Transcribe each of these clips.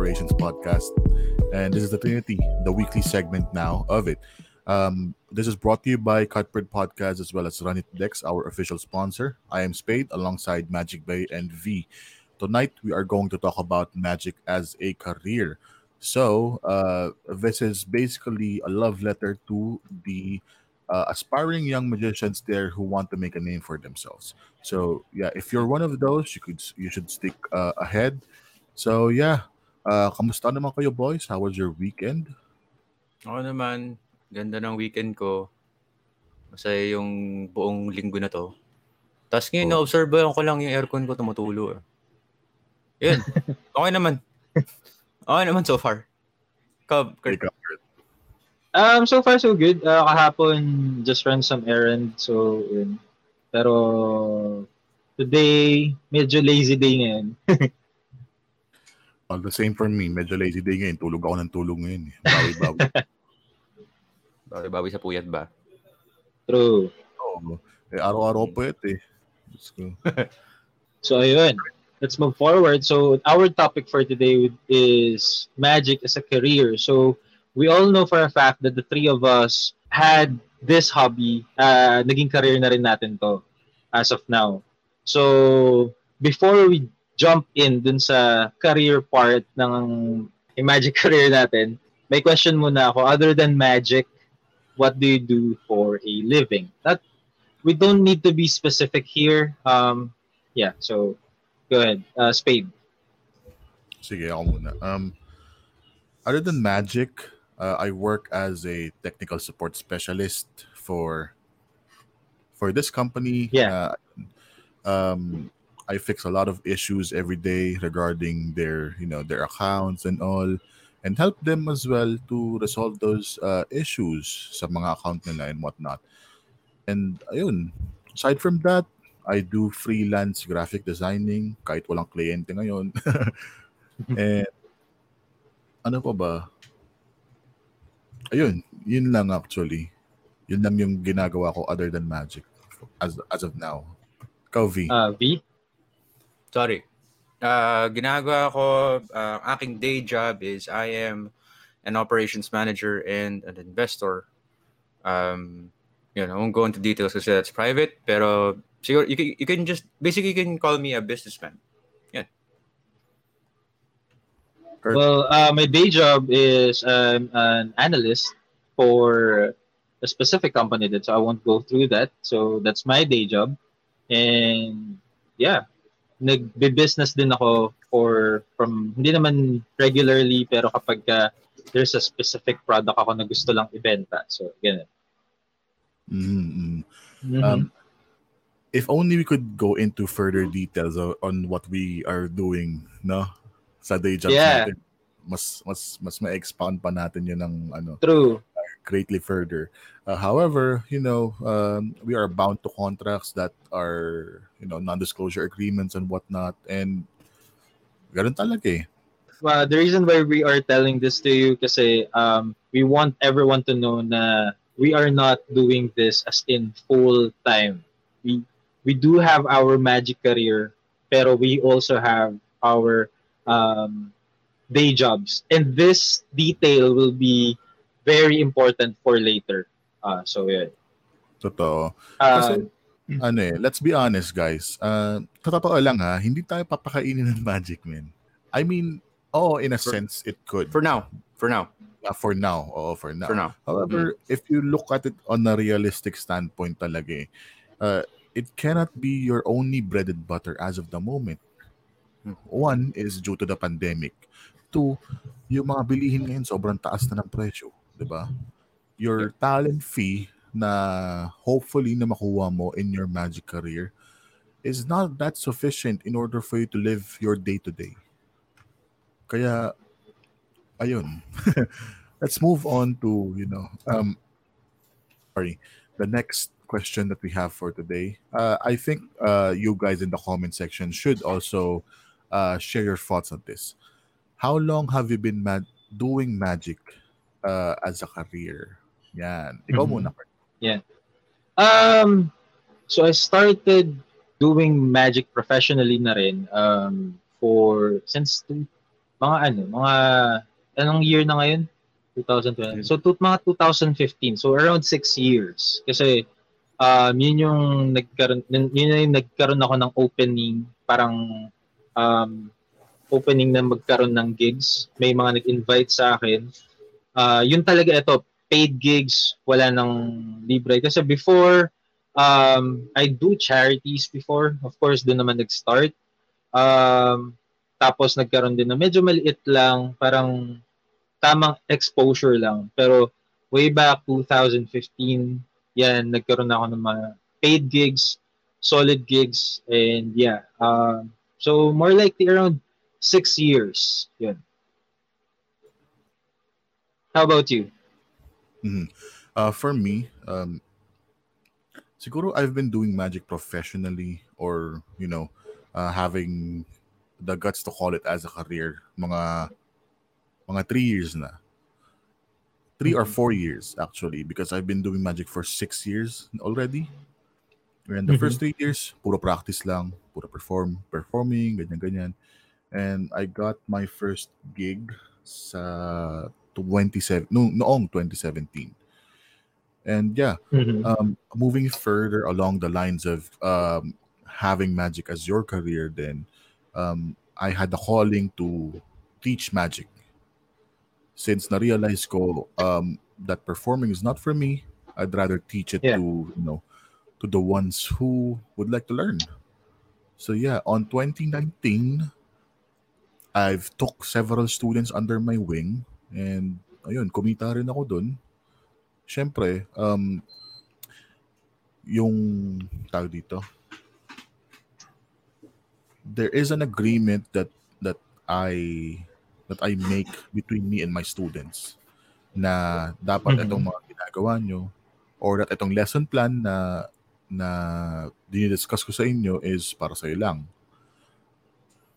Operations Podcast. And this is The Trinity, the weekly segment now of it. This is brought to you by Cutbrid Podcast as well as Runnin' Decks, our official sponsor. I am Spade alongside Magic Bay and V. Tonight, we are going to talk about magic as a career. So, this is basically a love letter to the aspiring young magicians there who want to make a name for themselves. So yeah, if you're one of those, you should stick ahead. So yeah, kamusta naman kayo boys? How was your weekend? Ako naman, ganda ng weekend ko. Masaya yung buong linggo na to. Tapos ngayon na-observe ko lang yung aircon ko tumutulo. Yun, okay naman. Okay naman so far. So far so good. Kahapon just ran some errand, so yun. Pero today medyo lazy day ngayon. Well, the same for me. Medyo lazy day ngayon. Tulog ako ng tulog ngayon. Bawi-bawi. Bawi-bawi sa puyat ba? True. Oh, araw-araw puyat eh. Let's go. So ayun. Let's move forward. So our topic for today is magic as a career. So we all know for a fact that the three of us had this hobby. Naging career na rin natin to as of now. So, before we jump in dun sa career part ng magic career natin, may question muna ako. Other than magic, what do you do for a living? We don't need to be specific here. Yeah, so go ahead. Spade. Sige, ako muna. Other than magic, I work as a technical support specialist for this company. Yeah. I fix a lot of issues every day regarding their accounts and all, and help them as well to resolve those issues sa mga account nila and whatnot. And ayun, aside from that, I do freelance graphic designing kahit walang kliyente ngayon. And ano pa ba? Ayun, yun lang actually. Yun lang yung ginagawa ko other than magic as of now. Ikaw, V. V? Sorry. Ginagawa ko, aking day job is I am an operations manager and an investor. I won't go into details kasi that's private, pero siguro, you can call me a businessman. Yeah. Well, my day job is an analyst for a specific company, so I won't go through that. So that's my day job. And yeah, nagbe-business din ako from hindi naman regularly, pero kapag there's a specific product ako na gusto lang ibenta. So ganun. Mm-hmm. Mm-hmm. If only we could go into further details on what we are doing, no? Sa day job natin, mas ma-expand pa natin yun ng true greatly further. However, we are bound to contracts that are non-disclosure agreements and whatnot, and ganun talaga eh. Well, the reason why we are telling this to you kasi we want everyone to know na we are not doing this as in full time. We do have our magic career, pero we also have our day jobs, and this detail will be very important for later. So yeah. Totoo. Kasi, let's be honest, guys. Totoo lang ha, hindi tayo papakainin ng magic, man. I mean, in a sense, it could. For now. For now. However, if you look at it on a realistic standpoint talaga, it cannot be your only bread and butter as of the moment. One is due to the pandemic. Two, yung mga bilihin ngayon sobrang taas na ng presyo, di ba? Your talent fee na hopefully na makuha mo in your magic career is not that sufficient in order for you to live your day-to-day. Kaya, ayun. Let's move on to, the next question that we have for today. I think you guys in the comment section should also share your thoughts on this. How long have you been doing magic as a career? Yan. Ikaw muna. Yeah. So I started doing magic professionally na rin since mga anong year na ngayon? 2020. So, mga 2015. So, around 6 years. Kasi, yun yung nagkaroon ako ng opening, parang opening na magkaroon ng gigs. May mga nag-invite sa akin. Yun talaga ito, paid gigs, wala nang libre. Kasi before, I do charities before. Of course, doon naman nag-start. Tapos, nagkaroon din na medyo maliit lang, parang tamang exposure lang. Pero way back 2015, yan, nagkaroon ako ng mga paid gigs, solid gigs, and yeah. So, more likely around 6 years. Yun. How about you? Mm-hmm. For me, siguro I've been doing magic professionally or, you know, having the guts to call it as a career. Mga 3 years na. 3 or 4 years, actually, because I've been doing magic for 6 years already. And the first 3 years, puro practice lang, puro performing, ganyan-ganyan. And I got my first gig sa noong 2017. And yeah, moving further along the lines of having magic as your career then, I had the calling to teach magic. Since na-realize ko that performing is not for me, I'd rather teach it to, you know, to the ones who would like to learn. So yeah, on 2019, I've took several students under my wing and ayun, kumita rin ako dun. Siyempre, yung tawag dito, there is an agreement that I make between me and my students na dapat itong mga ginagawa nyo or that itong lesson plan na dinidiscuss ko sa inyo is para sa'yo lang.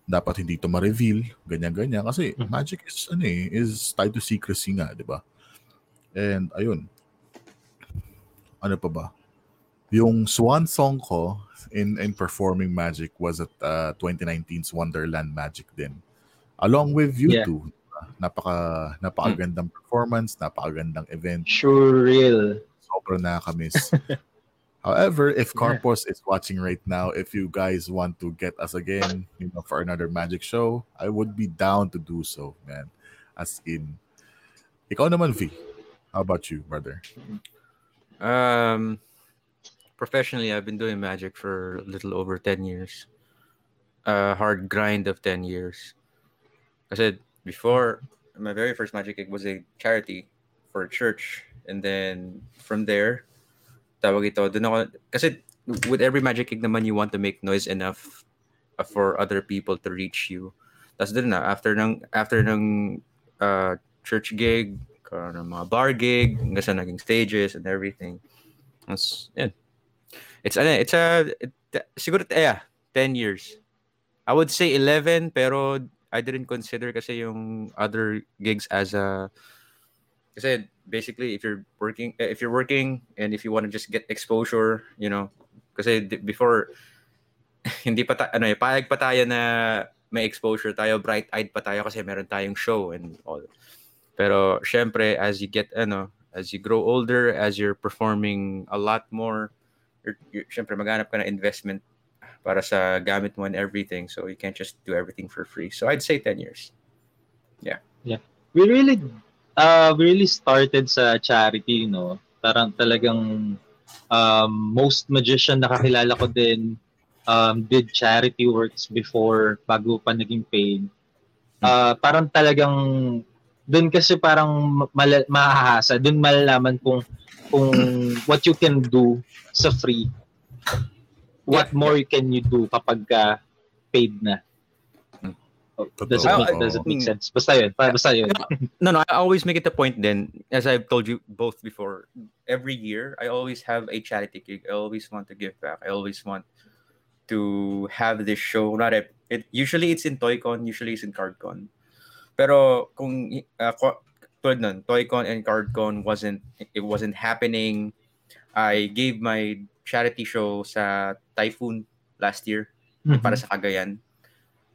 Dapat hindi ito ma-reveal, ganyan-ganyan. Kasi magic is, is tied to secrecy nga, di ba? And ayun, ano pa ba? Yung swan song ko in performing magic was at 2019's Wonderland Magic din. Along with you two. Napakagandang performance, napakagandang event. Sure, real. Sobrang nakakamiss. However, if Carpos is watching right now, if you guys want to get us again, you know, for another magic show, I would be down to do so, man. As in, ikaw naman, V. How about you, brother? Professionally, I've been doing magic for a little over 10 years. Hard grind of 10 years. I said before, my very first magic gig was a charity for a church. And then from there, kasi with every magic gig naman, you want to make noise enough for other people to reach you. That's it na. After ng church gig, mga bar gig, kasi naging stages and everything. That's it. It's 10 years. I would say 11, pero I didn't consider kasi yung other gigs as a. Kasi basically, if you're working, and if you want to just get exposure, you know, kasi before hindi pa payag pa tayo na may exposure tayo, bright-eyed pa tayo kasi meron tayong show and all. Pero syempre, as you get as you grow older, as you're performing a lot more, you're syempre maghanap ka na investment para sa gamit mo and everything. So you can't just do everything for free. So I'd say 10 years. Yeah. Yeah. We really started sa charity, no? Parang talagang most magician na kakilala ko din did charity works before bago pa naging paid. Parang talagang doon kasi parang mahahasa. Doon malalaman kung what you can do sa free. What more can you do kapag paid na? Does it make sense? Basta yun. No, I always make it a point then, as I've told you both before, every year, I always have a charity gig. I always want to give back. I always want to have this show. Usually it's in Toycon, usually it's in Cardcon. Pero kung Toycon and Cardcon wasn't happening, I gave my charity show sa Typhoon last year para sa Cagayan.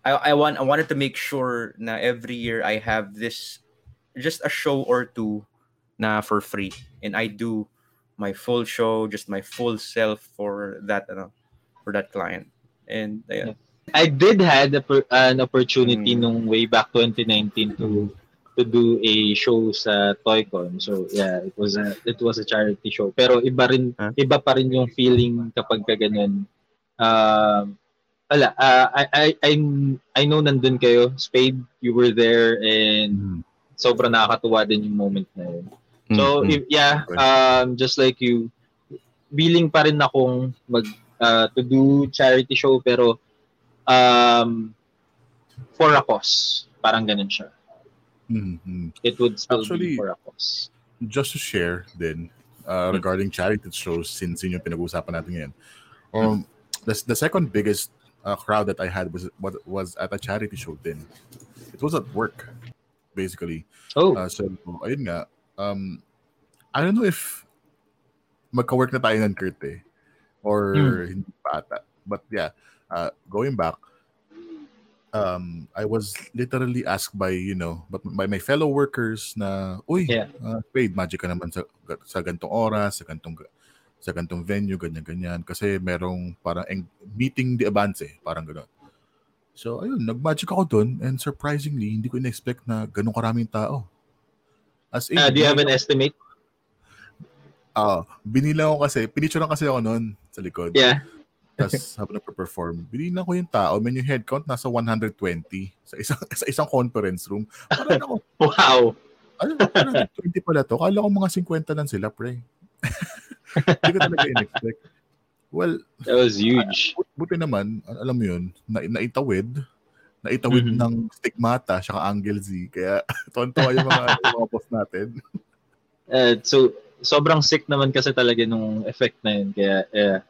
I wanted to make sure na every year I have this, just a show or two na for free, and I do my full show, just my full self for that, for that client. And yeah. I did had an opportunity nung way back 2019 to do a show sa Toycon. So yeah, it was a charity show. Pero iba pa rin yung feeling kapag ganyan. I know nandun kayo, Spade, you were there, and sobrang nakakatuwa din yung moment na yun. So just like you, willing pa rin akong to do charity show, pero for a cause, parang ganun siya. Mm-hmm. It would still actually be for a cause. Just to share then regarding charity shows, since yun yung pinag-uusapan natin ngayon. The second biggest crowd that I had was at a charity show din. It was at work, basically. So ayun nga. I don't know if magka-work na tayo ng Kurt eh, or hindi pa ata. But yeah, going back, I was literally asked by my fellow workers na, uy, paid magic ka naman sa gantong oras, sa gantong venue, ganyan-ganyan. Kasi merong parang meeting the advance eh. Parang gano'n. So, ayun, nag-magic ako dun, and surprisingly, hindi ko in-expect na ganun karaming tao. As in, do you have an estimate? Binila ko kasi, pinicture lang kasi ako nun sa likod. Yeah. Tapos, habang nag-perform, binila ko yung tao, yung head count nasa 120 sa isang conference room. Parang ako, wow! Ano, 120 pala to? Kala ko mga 50 lang sila, pre. Hindi ko talaga in-expect. Well, that was huge. Buti naman, alam mo yun, naitawid ng stigmata saka Angel Z, kaya tontuwa yung mga post natin. So, sobrang sick naman kasi talaga nung effect na yun, kaya yeah.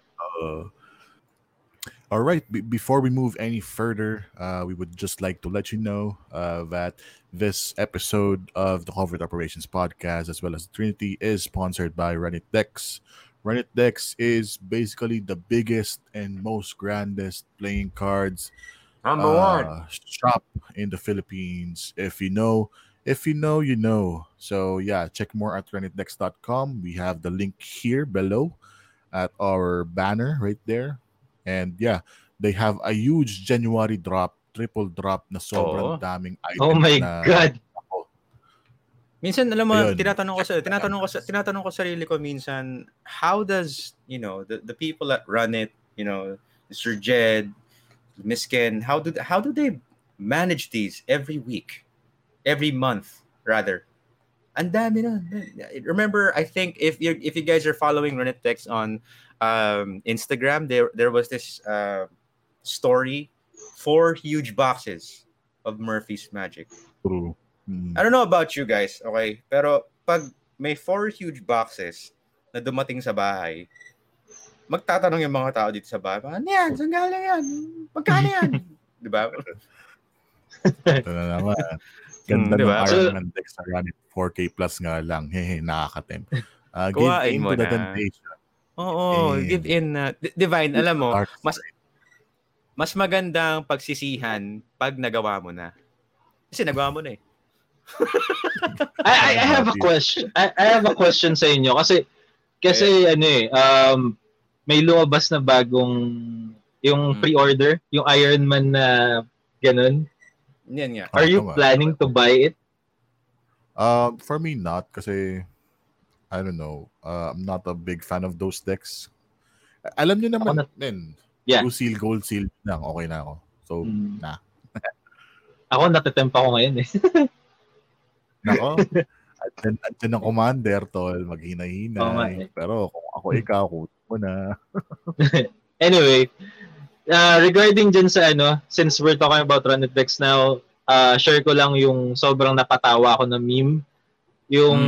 Alright, before we move any further, we would just like to let you know that this episode of the Covert Operations Podcast, as well as the Trinity, is sponsored by Renit Dex. Renit Dex is basically the biggest and most grandest playing cards number one shop in the Philippines. If you know, you know. So yeah, check more at renitdex.com. We have the link here below at our banner right there. And yeah, they have a huge January drop, triple drop na sobrang daming item. Oh my God! Minsan, alam mo, tinatanong ko sa sarili ko minsan, how does, the people that run it, Sir Jed, Miss Ken, how do they manage these every week? Every month, rather. And dami na. Remember, I think if you guys are following Renit Dex on Instagram, there was this story, 4 huge boxes of Murphy's Magic. I don't know about you guys, okay? Pero pag may 4 huge boxes na dumating sa bahay, magtatanong yung mga tao dito sa bahay, ano yan? Saan galing yan? Magkano yan? Diba? Ito na naman. Ganda diba? Ng Iron Man Dex na Runit 4K plus nga lang. Hehe, nakakatemp. Give in to the temptation. Oo, give in. Divine, alam mo, mas magandang pagsisihan pag nagawa mo na. Kasi nagawa mo na eh. I have a question. I have a question sa inyo. Kasi may lumabas na bagong yung pre-order, yung Iron Man na ganun. Yeah. Are you planning to buy it? For me, not. Kasi, I don't know. I'm not a big fan of those decks. Alam nyo naman, blue seal, gold seal, lang, okay na ako. So, nah. Ako, natatempa ko ngayon eh. Nako, at din ang commander, tol, maghina-hina. Pero kung ako ikaw, kuto mo na. Anyway, regarding dyan sa since we're talking about Runnin' Decks now, share ko lang yung sobrang napatawa ako na meme. Yung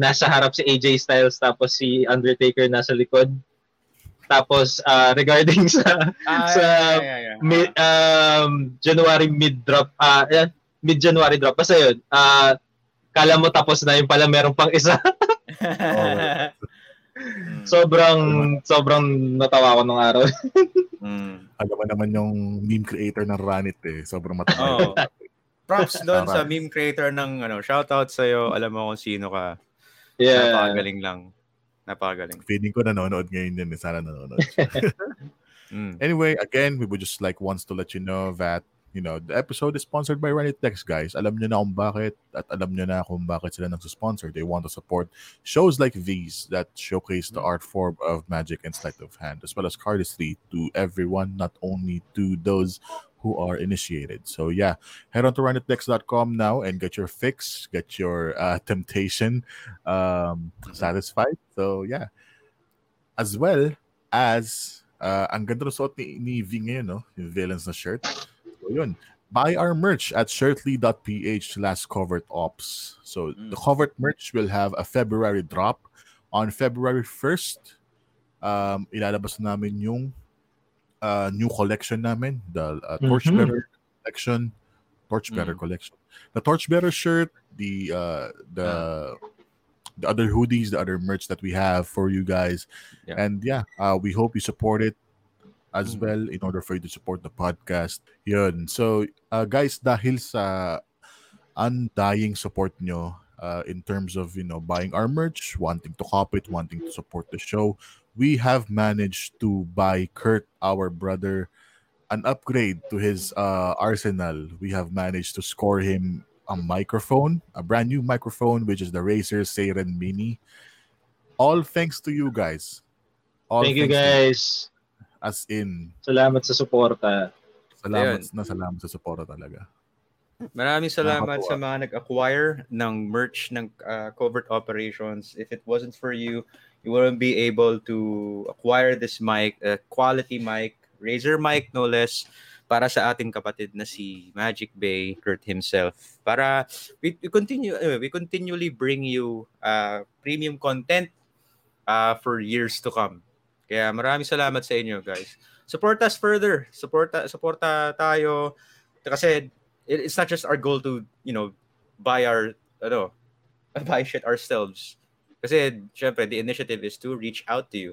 nasa harap si AJ Styles, tapos si Undertaker nasa likod. Tapos regarding January mid-drop, mid-January drop, basta yun, kala mo tapos na, yung pala merong pang isa. Sobrang natawa ko nung araw. Alam mo naman yung meme creator ng Runit eh. Sobrang matawa. Oh. Props doon sa meme creator ng ano, shoutout sa'yo. Alam mo kung sino ka. Yeah. Napakagaling lang. Napakagaling. Feeling ko nanonood ngayon din. Sana nanonood. Anyway, again, we would just like wants to let you know that, you know, the episode is sponsored by Renit Dex, guys. Alam nyo na kung bakit at alam nyo na kung bakit sila nagsusponsor. They want to support shows like these that showcase the art form of magic and sleight of hand, as well as cardistry to everyone, not only to those who are initiated. So yeah, head on to runitdex.com now and get your fix, get your temptation satisfied. So yeah, as well as ang ganda ng suot ni V ngayon, no? Yung villains na shirt. So yun, buy our merch at shirtly.ph/covertops. So the covert merch will have a February drop on February 1st. Ilalabas namin yung new collection namin, the Torchbearer collection, the Torchbearer shirt, the other hoodies, the other merch that we have for you guys. Yeah. And yeah, we hope you support it as well in order for you to support the podcast. Yun. So guys, dahil sa undying support nyo in terms of, you know, buying our merch, wanting to cop it, wanting to support the show, we have managed to buy Kurt, our brother, an upgrade to his arsenal. We have managed to score him a microphone, a brand new microphone, which is the Razer Siren Mini. All thanks to you guys. Thank you guys. As in, salamat sa suporta. Salamat sa suporta talaga. Maraming salamat sa mga nag-acquire ng merch ng Covert Operations. If it wasn't for you, you wouldn't be able to acquire this mic, quality mic, Razer mic no less, para sa ating kapatid na si Magic Bay, Kurt himself. Para we continually bring you premium content for years to come. Kaya maraming salamat sa inyo, guys. Support us further. Support tayo kasi it's not just our goal to, you know, buy shit ourselves. Kasi, syempre, the initiative is to reach out to you.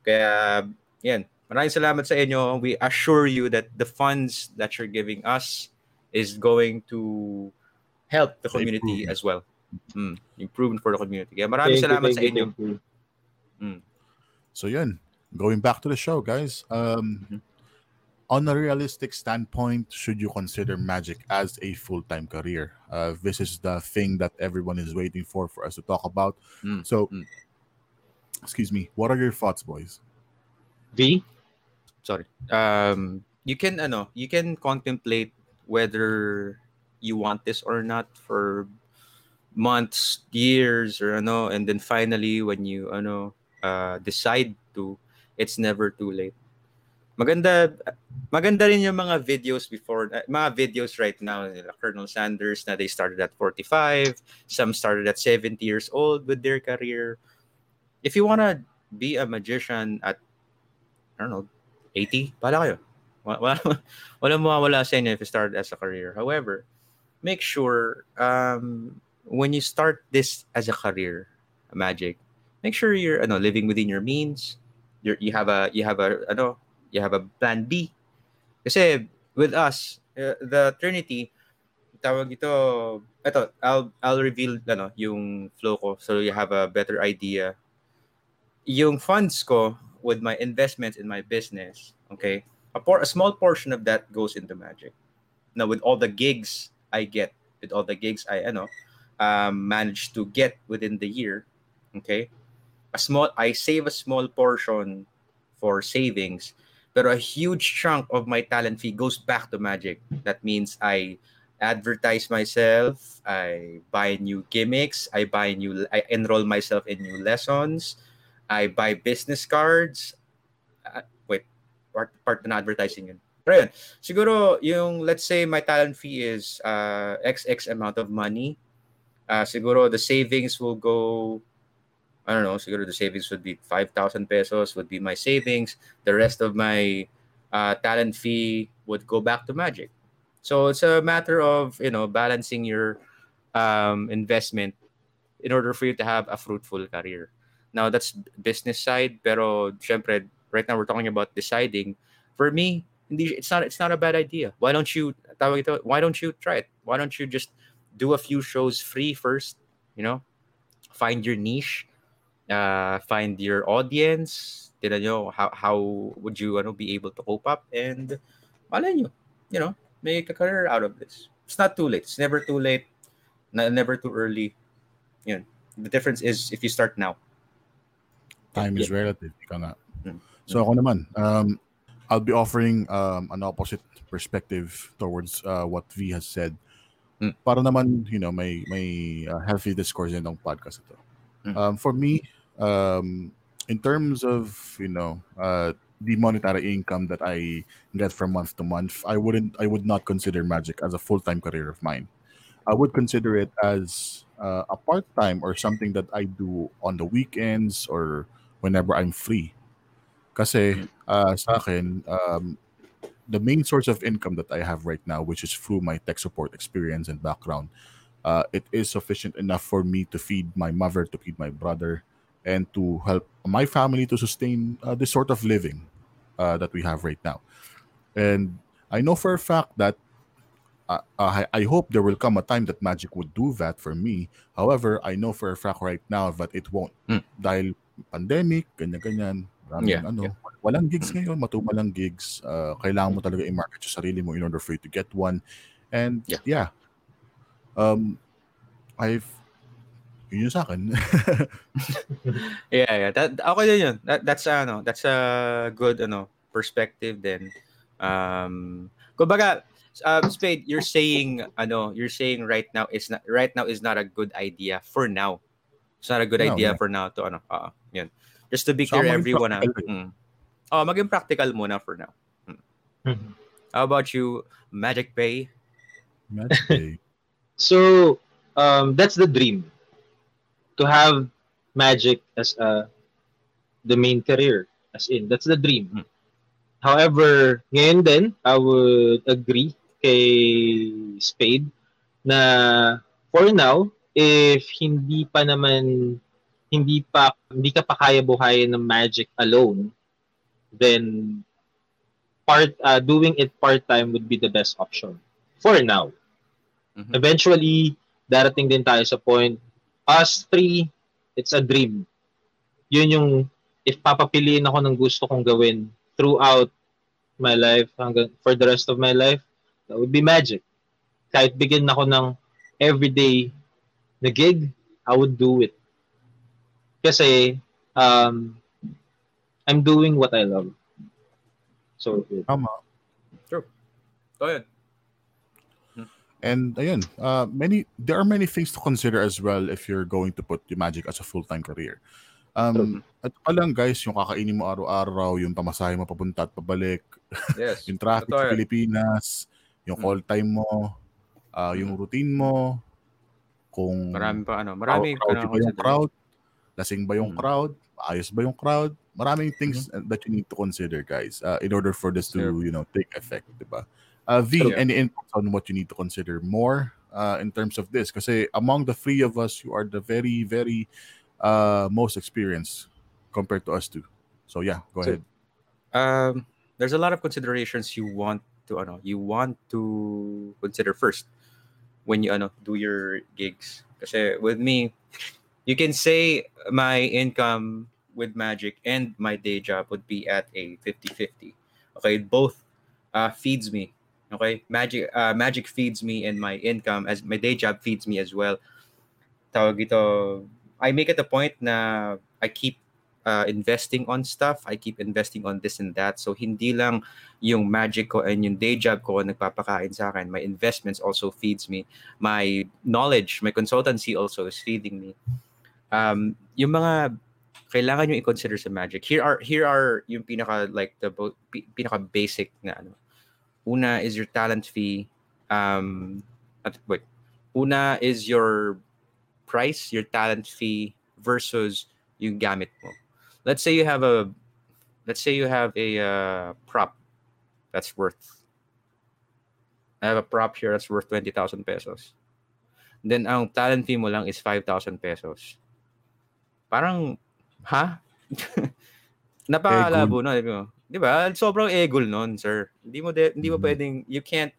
Kaya, yan. Maraming salamat sa inyo. We assure you that the funds that you're giving us is going to help the community as well. Improvement for the community. Kaya maraming salamat sa inyo. So, yan. Going back to the show, guys. On a realistic standpoint, should you consider magic as a full-time career? This is the thing that everyone is waiting for us to talk about. So, excuse me, what are your thoughts, boys? V? Sorry. You can contemplate whether you want this or not for months, years, and then finally when you decide to, it's never too late. Maganda rin yung mga videos before, mga videos right now, Colonel Sanders, na they started at 45, some started at 70 years old with their career. If you wanna be a magician at, 80, pala kayo. Walang mawawala sa inyo if you started as a career. However, make sure when you start this as a career, magic, make sure you're living within your means. You have a plan B. Kasi with us, the Trinity, tawag ito, I'll reveal yung flow ko so you have a better idea. Yung funds ko with my investments in my business, okay? A small portion of that goes into magic. Now, with all the gigs I get, with all the gigs I manage to get within the year, okay? I save a small portion for savings. But a huge chunk of my talent fee goes back to magic. That means I advertise myself, I buy new gimmicks, I enroll myself in new lessons, I buy business cards. Part na advertising yun. Pero yun, siguro yung, let's say my talent fee is XX amount of money. Siguro the savings will go... siguro the savings would be 5,000 pesos would be my savings. The rest of my talent fee would go back to magic. So it's a matter of, balancing your investment in order for you to have a fruitful career. Now, that's business side, pero syempre, right now we're talking about deciding. For me, it's not a bad idea. Why don't you try it? Why don't you just do a few shows free first, you know? Find your niche, find your audience. Did I know how would you be able to cope up, and make a career out of this. It's not too late. It's never too late. Never too early. You know, the difference is if you start now. Time is relative. Mm-hmm. So ako naman, I'll be offering an opposite perspective towards what V has said. Mm. Para naman, may healthy discourse in ng podcast ito. Mm. For me, in terms of, the monetary income that I get from month to month, I would not consider magic as a full-time career of mine. I would consider it as a part-time or something that I do on the weekends or whenever I'm free. Kasi sa akin, the main source of income that I have right now, which is through my tech support experience and background, it is sufficient enough for me to feed my mother, to feed my brother, and to help my family to sustain this sort of living that we have right now. And I know for a fact that I hope there will come a time that magic would do that for me. However, I know for a fact right now that it won't. Dahil pandemic, ganyan-ganyan. Walang gigs ngayon, matumalang gigs. Kailangan mo talaga i-market yung sarili mo in order for you to get one. And yun sa akin. Okay yun. That's a good perspective then. Kumbaga, Spade, you're saying right now is not a good idea for now. It's not a good idea for now to yun. Just to be clear, everyone. Maging practical muna for now. Mm. How about you, Magic Bay? So, that's the dream. To have magic as the main career, as in, that's the dream. Mm. However, ngayon din, I would agree kay Spade na for now, if hindi ka pa kaya buhayin ng magic alone, then doing it part-time would be the best option for now. Mm-hmm. Eventually, darating din tayo sa point, us three, it's a dream. Yun yung, if papapiliin ako ng gusto kong gawin throughout my life, hanggang for the rest of my life, that would be magic. Kahit bigyan ako ng everyday na gig, I would do it. Kasi, I'm doing what I love. So, true. Go ahead. And ayun, there are many things to consider as well if you're going to put the magic as a full-time career. At palang guys, yung kakainin mo araw-araw, yung pamasahe mo papunta at pabalik, yung traffic sa Pilipinas, yung call time mo, yung routine mo, kung marami ba yung crowd, lasing ba yung crowd, ayos ba yung crowd, maraming things that you need to consider, guys, in order for this to take effect, diba? V, any input on what you need to consider more in terms of this? Kasi among the three of us, you are the very, very most experienced compared to us two. So go ahead. There's a lot of considerations you want to consider first when you do your gigs. Kasi with me, you can say my income with magic and my day job would be at a 50-50. Okay, both feeds me. Okay, magic feeds me, and my income as my day job feeds me as well. I make it a point na I keep investing on stuff. I keep investing on this and that. So hindi lang yung magic ko and yung day job ko nagpapakain sa akin. My investments also feeds me. My knowledge, my consultancy also is feeding me. Yung mga kailangan yung i-consider sa magic. Here are yung pinaka basic na . Una is your talent fee. Una is your price, your talent fee versus yung gamit mo. Let's say you have a prop that's worth. I have a prop here that's worth 20,000 pesos. Then ang talent fee mo lang is 5,000 pesos. Parang Ha? Napakalabo na, di ba? Sobrang egol nun, sir. Hindi mo pwedeng, you can't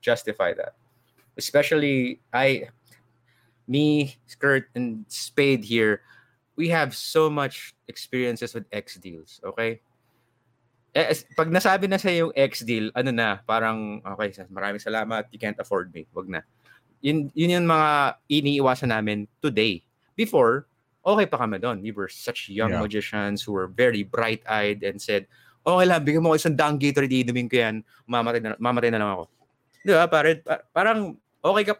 justify that. Especially me, Kurt, and Spade here, we have so much experiences with X deals, okay? Pag nasabi na sa yung X deal, ano na, parang, okay, maraming salamat, you can't afford me, wag na. Yun yung mga iniiwasan namin today. Before, okay pa kami doon. We were such young magicians who were very bright-eyed and said, okay lang, bigyan mo ko isang dang Gatorade, iinumin ko yan, mamatay na lang ako. Diba, pare? Parang, okay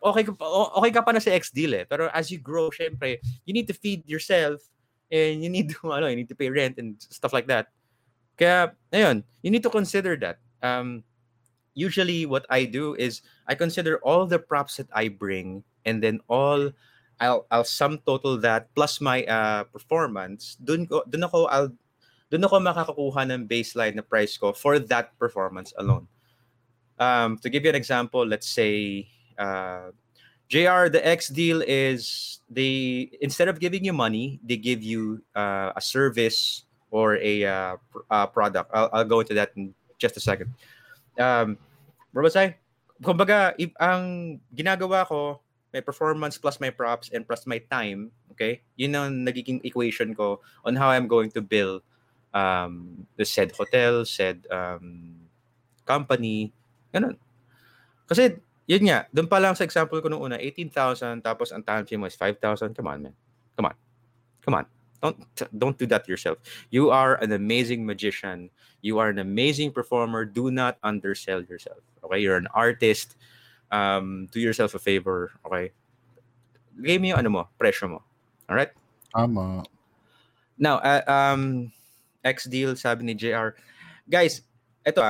ka pa na sa X deal eh. Pero as you grow, syempre, you need to feed yourself and you need to pay rent and stuff like that. Kaya, ayun, you need to consider that. Usually what I do is I consider all the props that I bring and then I'll sum total that plus my performance. Doon ako makakakuha ng baseline na price ko for that performance alone. To give you an example, let's say JR, the X deal is instead of giving you money, they give you a service or a product. I'll go into that in just a second. Where was I? Kumbaga, ang ginagawa ko, my performance plus my props and plus my time, okay? Yun ang nagiging equation ko on how I'm going to bill the said hotel, said company, ganun. Kasi, yun nga, doon pa lang sa example ko nung una, 18,000, tapos ang time fee mo is 5,000. Come on, man. Come on. Don't do that yourself. You are an amazing magician. You are an amazing performer. Do not undersell yourself. Okay? You're an artist. Do yourself a favor. Okay? Game yung ano mo, presyo mo. Alright? Tama. Now, X-Deal, sabi ni JR. Guys, eto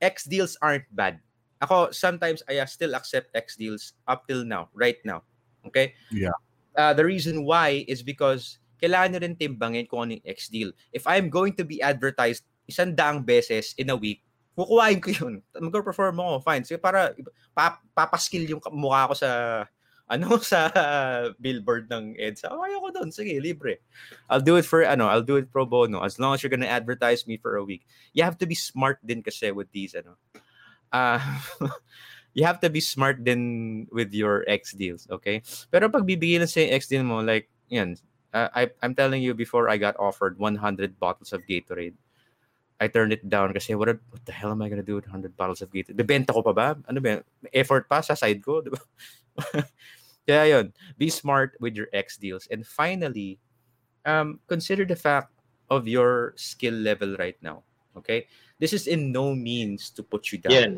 X-Deals aren't bad. Ako, sometimes I still accept X deals up till now, right now. Okay? Yeah. The reason why is because kailangan nyo rin timbangin kung ano yung X deal. If I'm going to be advertised 100 beses in a week, kukuhain ko yun. Mag-perform ako, fine. So, para papaskill yung mukha ko sa billboard ng EDSA. Okay ako doon. Sige, libre. I'll do it pro bono. As long as you're gonna advertise me for a week. You have to be smart din kasi with these, you have to be smart then with your X deals, okay? Pero pag bibigyan na sa X deal mo, like, yan, I'm telling you before I got offered 100 bottles of Gatorade. I turned it down kasi what the hell am I gonna do with 100 bottles of Gatorade? Bebenta ko pa ba? Ano ba? Effort pa sa side ko, diba? Kaya yun, be smart with your X deals. And finally, consider the fact of your skill level right now, okay? This is in no means to put you down. Yeah.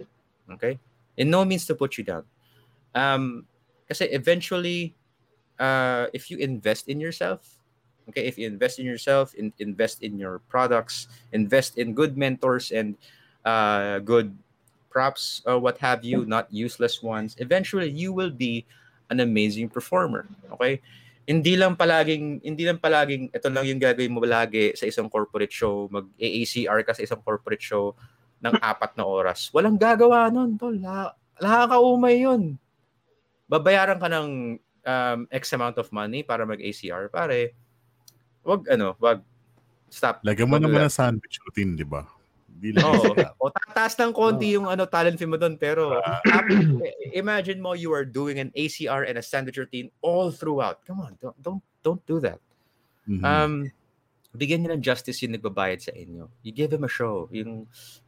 Okay? In no means to put you down. Kasi eventually, if you invest in yourself, okay, invest in your products, invest in good mentors and good props or what have you, not useless ones, eventually you will be an amazing performer. Okay? Hindi lang palaging ito lang yung gagawin mo lagi sa isang corporate show, mag-AACR ka sa isang corporate show ng 4 na oras. Walang gagawa nun, tol. Nakakaumay yun. Babayaran ka ng X amount of money para mag-ACR, pare. Wag. Stop. Lagyan mo naman ng sandwich routine, di ba? O tataas ng konti yung talent fee mo doon, pero imagine mo you are doing an ACR and a sandwich routine all throughout. Come on, don't do that. Mm-hmm. Bigyan niyo ng justice yung nagbabayad sa inyo. You give him a show.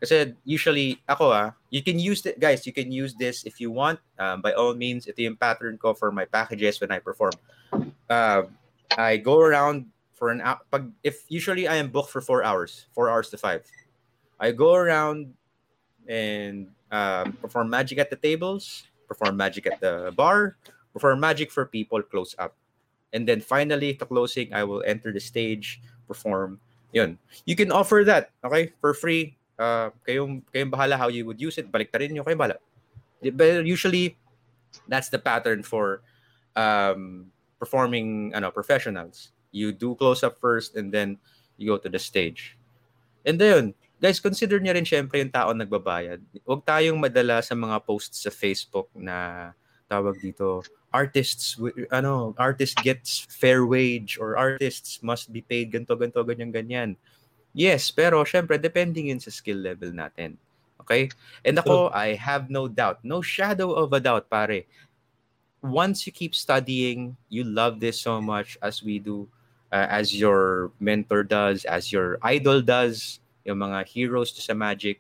Kasi usually ako you can use it, guys, you can use this if you want. By all means, ito yung pattern ko for my packages when I perform. I go around for an hour. If usually I am booked for 4 hours to 5. I go around and perform magic at the tables, perform magic at the bar, perform magic for people, close up. And then finally, to closing, I will enter the stage, perform. Yun. You can offer that, okay? For free. Kayong bahala how you would use it. Baliktarin nyo, kayong bahala. But usually, that's the pattern for performing professionals. You do close up first and then you go to the stage. And then, guys, consider niya rin syempre yung taong nagbabayad. Huwag tayong madala sa mga posts sa Facebook na tawag dito, artist gets fair wage or artists must be paid ganto ganto ganyan ganyan. Yes, pero syempre depending yun sa skill level natin. Okay? And ako, I have no doubt, no shadow of a doubt, pare. Once you keep studying, you love this so much as we do, as your mentor does, as your idol does, yung mga heroes to sa magic.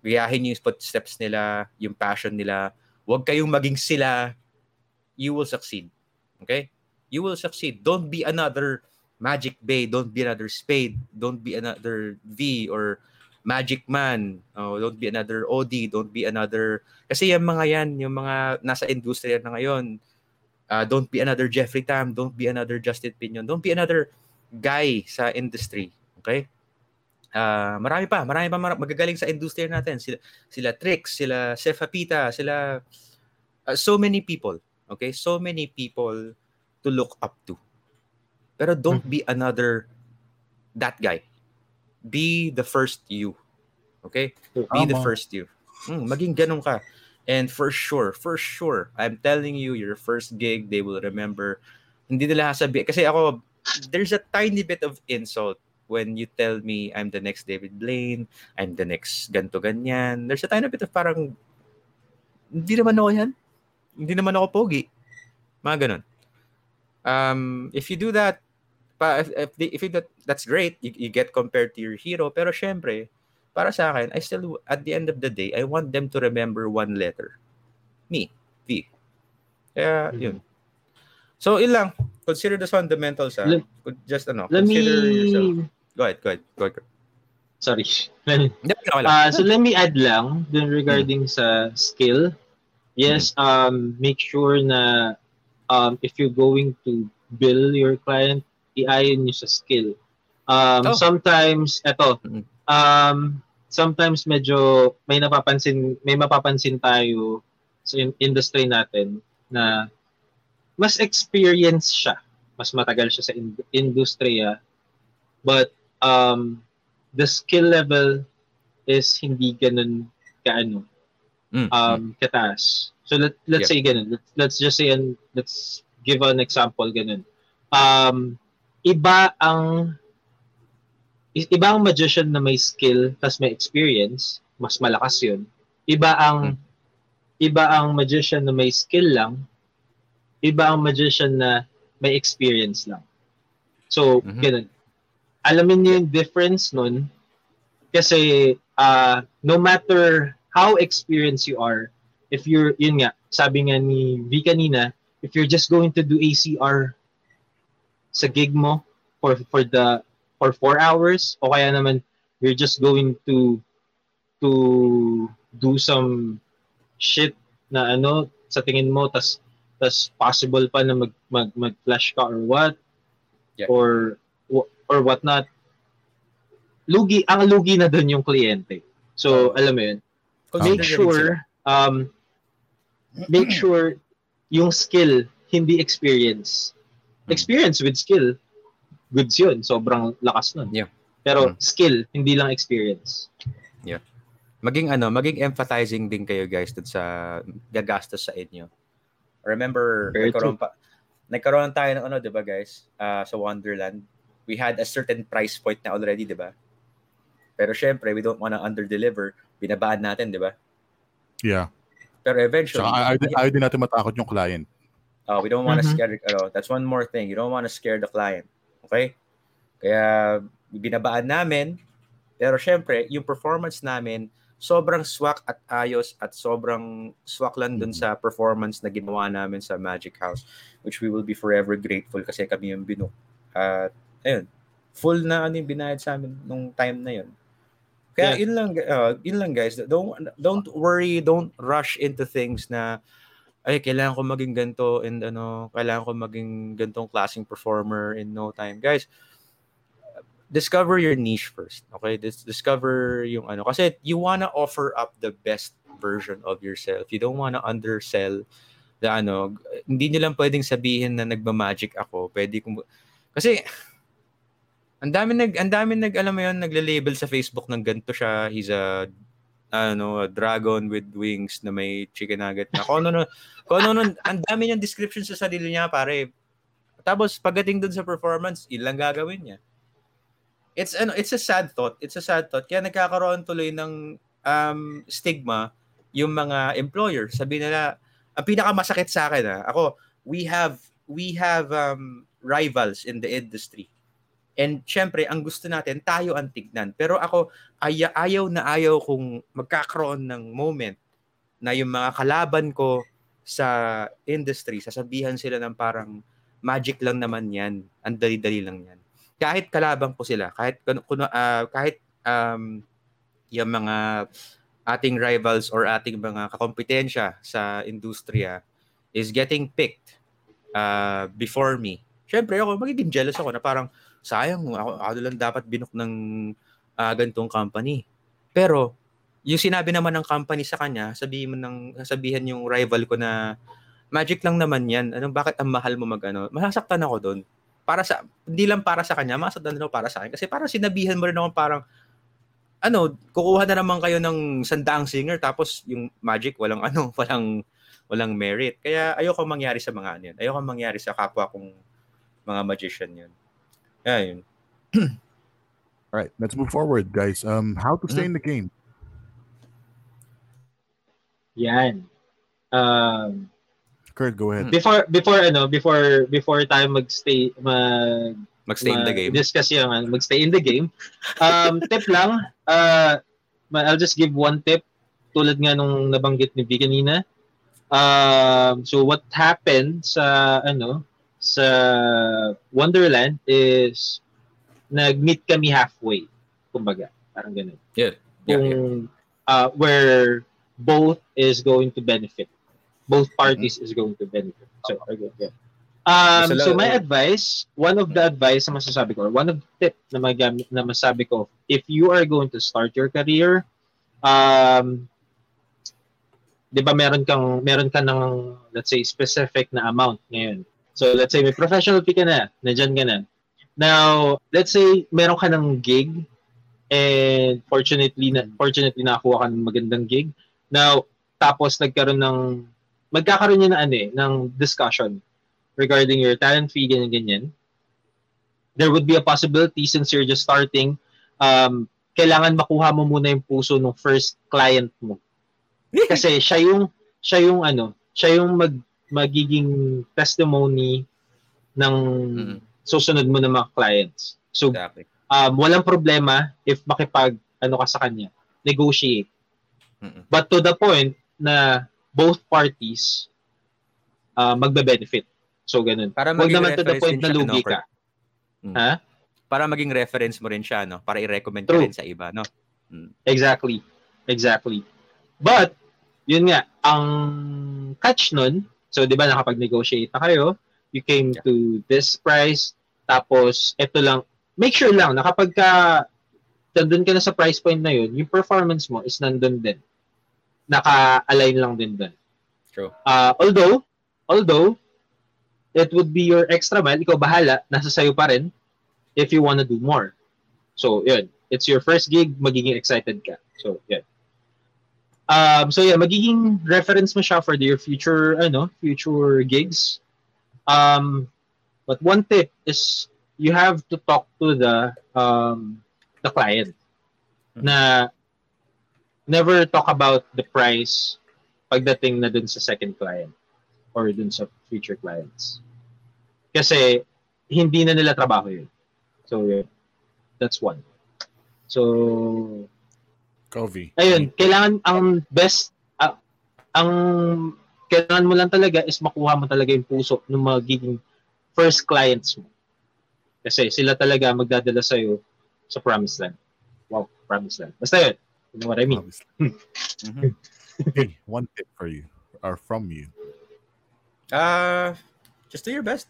Gayahin yung footsteps nila, yung passion nila. Huwag kayong maging sila. You will succeed. Okay? You will succeed. Don't be another Magic Bay. Don't be another Spade. Don't be another V or Magic Man. Oh, don't be another OD. Don't be another... Kasi yung mga nasa industriya na ngayon, don't be another Jeffrey Tam. Don't be another Justin Piñon. Don't be another guy sa industry. Okay? Marami pa magagaling sa industriya natin. Sila Trix, sila Sefapita, sila... so many people. Okay? So many people to look up to. Pero don't be another that guy. Be the first you. Okay? Be the first you. Maging ganun ka. And for sure, I'm telling you, your first gig, they will remember. Hindi nila sabi. Kasi ako, there's a tiny bit of insult when you tell me I'm the next David Blaine, I'm the next ganto ganyan. There's a tiny bit of parang, hindi naman ako yan. Hindi naman ako pogi. Mga ganun. If you do that, that's great. You get compared to your hero. Pero syempre, para sa akin, I still, at the end of the day, I want them to remember one letter. Me. V. Kaya, yun. So, ilang. Consider the fundamentals, ha? Yourself. Go ahead. Sorry. So, let me add lang dun regarding sa skill. Yes, make sure na if you're going to bill your client, iayon nyo sa skill. Sometimes medyo may mapapansin tayo sa industry natin na mas experienced siya, mas matagal siya sa industriya, but the skill level is hindi ganun kaano kataas. So let's say ganun. Let's just say, and let's give an example ganun. Iba ang magician na may skill tas may experience, mas malakas yun. Iba ang magician na may skill lang, iba ang magician na may experience lang. So, ganun. Alamin niyo yung difference nun kasi no matter how experienced you are, if you're, yun nga, sabi nga ni V kanina, if you're just going to do ACR sa gig mo for 4 hours, o kaya naman you're just going to do some shit na ano sa tingin mo tas possible pa na mag-flash ka or what, or what not, lugi na dun yung kliyente. So alam mo yun, make sure yung skill, hindi experience with skill, goods yun. Sobrang lakas nun. Yeah. Pero skill, hindi lang experience. Yeah. Maging emphasizing din kayo, guys, dun sa gagastos sa inyo. Remember, nagkaroon tayo ng ano, diba, guys? Sa Wonderland, we had a certain price point na already, diba? Pero syempre, we don't wanna under-deliver. Binabaan natin, diba? Yeah. Pero eventually... So, ayaw din natin matakot yung client. Oh, we don't want to scare... that's one more thing. You don't want to scare the client. Okay? Kaya, binabaan namin. Pero syempre, yung performance namin, sobrang swak at ayos at sobrang swak lang dun sa performance na ginawa namin sa Magic House, which we will be forever grateful kasi kami yung binuk. At, ayun. Full na ano yung binayad sa amin nung time na yun. Kaya, yun lang guys. Don't worry. Don't rush into things na... ay, kailangan ko maging ganito and ano, kailangan ko maging ganitong klaseng performer in no time. Guys, discover your niche first. Okay? Discover yung ano. Kasi you wanna offer up the best version of yourself. You don't wanna undersell the ano. Hindi nyo lang pwedeng sabihin na nagmamagic ako. Pwede kung... Kasi, ang dami nag alam mo yun, nagle-label sa Facebook ng ganito siya. He's a dragon with wings na may chicken nugget na. Kung ano nun, ang dami niyang description sa sarili niya, pare. Tapos, pagdating dun sa performance, ilang gagawin niya. It's a sad thought. Kaya nagkakaroon tuloy ng stigma yung mga employer. Sabi nila, ang pinakamasakit sa akin, ako, we have rivals in the industry. And syempre, ang gusto natin, tayo ang tignan. Pero ako, ayaw na ayaw kung magkakaroon ng moment na yung mga kalaban ko sa industry, sasabihan sila ng parang magic lang naman yan. Ang dali-dali lang yan. Kahit kalaban ko sila, kahit yung mga ating rivals or ating mga kakompetensya sa industriya is getting picked before me. Syempre, ako, magiging jealous ako na parang, sayang, ako lang dapat binook ng gantong company. Pero, yung sinabi naman ng company sa kanya, sabihan yung rival ko na, magic lang naman yan. Anong, bakit ang mahal mo mag? Masasaktan ako doon. Hindi lang para sa kanya, masasaktan ako para sa akin. Kasi parang sinabihan mo rin ako parang, kukuha na naman kayo ng 100 singer, tapos yung magic, walang merit. Kaya ayoko mangyari sa mga yun. Ayoko mangyari sa kapwa kong mga magician yun. Yeah, all right, let's move forward, guys. How to stay in the game? Yan. Kurt, go ahead. Before tayo magstay in the game. Discuss yung magstay in the game. Tip lang. I'll just give one tip. Tulad nga nung nabanggit ni V kanina. So what happened sa Wonderland is nag-meet kami halfway, kumbaga, parang ganun. Where both is going to benefit. Both parties is going to benefit. So, my advice, one of the tip na masasabi ko, if you are going to start your career, 'di ba meron ka ng, let's say, specific na amount ngayon. So, let's say may professional fee ka na, nandyan ka na. Now, let's say meron ka ng gig and fortunately nakakuha ka ng magandang gig. Now, tapos magkakaroon niya ng discussion regarding your talent fee, ganyan-ganyan. There would be a possibility, since you're just starting, kailangan makuha mo muna yung puso ng first client mo. Kasi siya yung magiging testimony ng susunod mo ng mga clients. So, walang problema if makipag ka sa kanya. Negotiate. Mm-hmm. But to the point na both parties magbe-benefit. So, ganun. Huwag naman to the point na lugi ka. Mm. Ha? Para maging reference mo rin siya, no? Para i-recommend ka rin sa iba, no? Mm. Exactly. But, yun nga, ang catch nun, so, di ba, nakapag-negotiate na kayo, you came to this price, tapos, eto lang, make sure lang, na kapag nandun ka na sa price point na yun, yung performance mo is nandun din. Naka-align lang din dun. True. Although, it would be your extra mile, ikaw bahala, nasa sayo pa rin, if you wanna do more. So, yun, it's your first gig, magiging excited ka. So, yun. Magiging reference mo siya for your future gigs. But one tip is you have to talk to the client. Na never talk about the price pagdating na dun sa second client or dun sa future clients. Kasi hindi na nila trabaho yun. So, that's one. So, Covey. Ayun, kailangan ang best, ang kailangan mo lang talaga is makuha mo talaga yung puso ng magiging first clients mo. Kasi sila talaga magdadala sa'yo sa promised land. Wow, promised land. Basta yun. You know what I mean? Mm-hmm. Hey, one tip for you, or from you. Just do your best.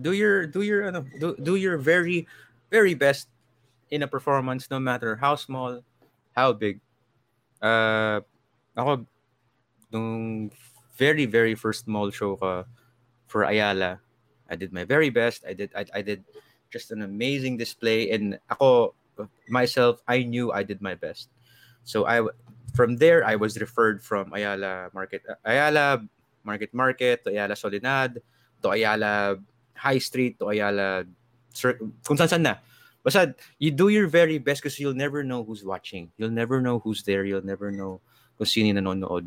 Do your very, very best in a performance, no matter how small, how big. Ako, nung very, very first mall show ko for Ayala, I did my very best. I did just an amazing display. And ako, myself, I knew I did my best. So I From there, I was referred from Ayala Market to Ayala Soledad, to Ayala High Street, to Ayala kung saan na. Basta, you do your very best because you'll never know who's watching. You'll never know who's there. You'll never know kung sino nanonood.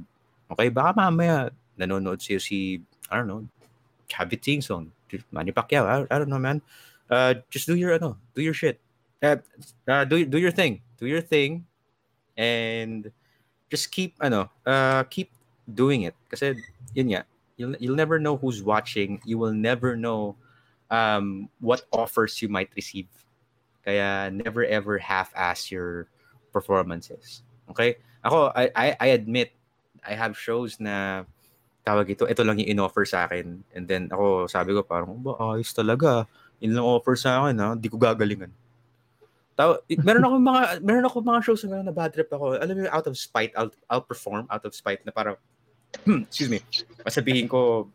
Okay, baka mamaya nanonood siya si, I don't know, Chubby Tingson, Manny Pacquiao. I don't know, man. Just do your, do your shit. Do your thing. Do your thing. And just keep, keep doing it. Kasi, yun nga, you'll never know who's watching. You will never know what offers you might receive. Kaya never ever half-ass your performances. Okay? Ako, I admit, I have shows na tawag ito lang yung in-offer sa akin. And then ako, sabi ko parang, ayos talaga. Yun lang offer sa akin, ha? Di ko gagalingan. Meron ako mga shows na bad trip ako. Alam mo, out of spite, I'll perform out of spite na parang, excuse me, masabihin ko,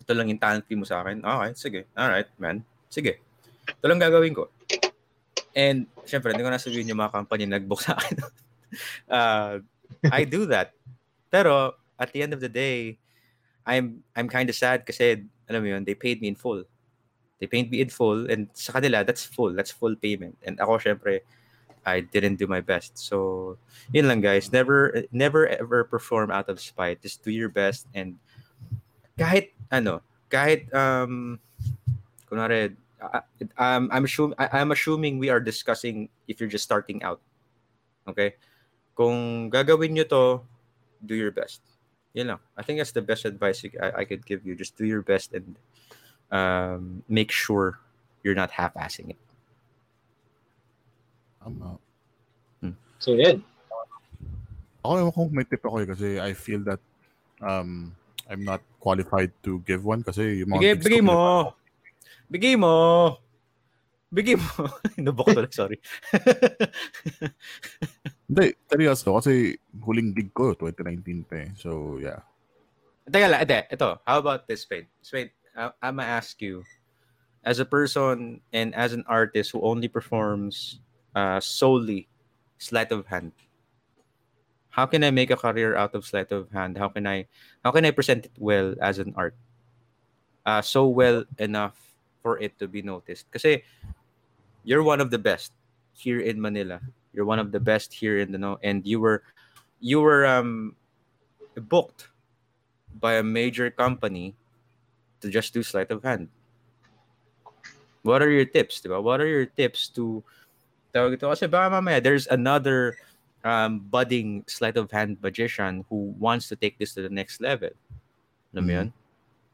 ito lang yung talent mo sa akin. Okay, sige. Alright, man. Sige. Ito lang gagawin ko. And syempre, hindi ko nasabihin yung mga company nag-book sa akin. I do that. Pero at the end of the day, I'm kind of sad kasi, alam mo yun, they paid me in full. They paid me in full and sa kanila, that's full. That's full payment. And ako, syempre, I didn't do my best. So, yun lang guys. Never ever perform out of spite. Just do your best and kahit kunwari, I'm assuming we are discussing if you're just starting out. Okay? Kung gagawin nyo to, do your best. You know, I think that's the best advice I could give you. Just do your best and make sure you're not half-assing it. Tama. So, yun. Ako naman kung may tip ako kasi I feel that I'm not qualified to give one kasi yung mga... Bigay mo! Bigay mo. Nabok ko lang, sorry. Hindi, seryoso. Kasi huling gig ko, 2019 pa eh. So, yeah. Teka lang, ito. How about this, Spade? Spade, I'm gonna ask you, as a person and as an artist who only performs solely sleight of hand, how can I make a career out of sleight of hand? How can I present it well as an art? So well enough for it to be noticed. Kasi you're one of the best here in Manila. You're one of the best here in the know. And you were booked by a major company to just do sleight of hand. What are your tips, diba? What are your tips to... Kasi baka mamaya, there's another budding sleight of hand magician who wants to take this to the next level. Alam mo yun?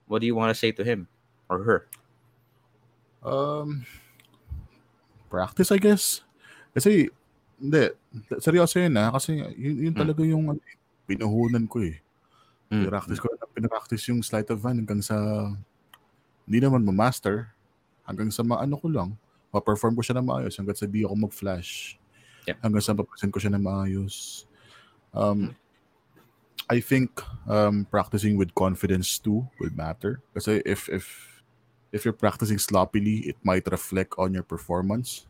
What do you want to say to him or her? Practice, I guess. Kasi, hindi. Seryoso yun, ha? Kasi, yun talaga yung pinuhunan ko, eh. Practice ko. Pinractice yung sleight of hand hanggang sa, hindi naman ma-master. Hanggang sa maano ko lang. Ma-perform ko siya na maayos. Hanggang sa di ako mag-flash. Yeah. Hanggang sa ma-present ko siya na maayos. I think practicing with confidence too will matter. Kasi if you're practicing sloppily, it might reflect on your performance.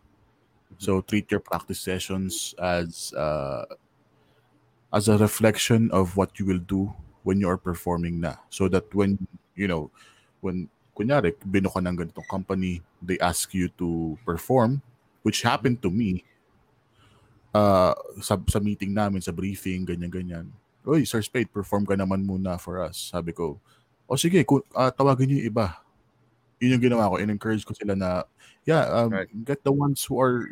So treat your practice sessions as a reflection of what you will do when you are performing na. So that when, when kunyari, binuka ng ganitong company, they ask you to perform, which happened to me sa meeting namin, sa briefing, ganyan-ganyan. Oy, Sir Spade, perform ka naman muna for us. Sabi ko, sige, tawagin niyo yung iba. Yun yung ginawa ko. In-encourage ko sila na, right. Get the ones who are,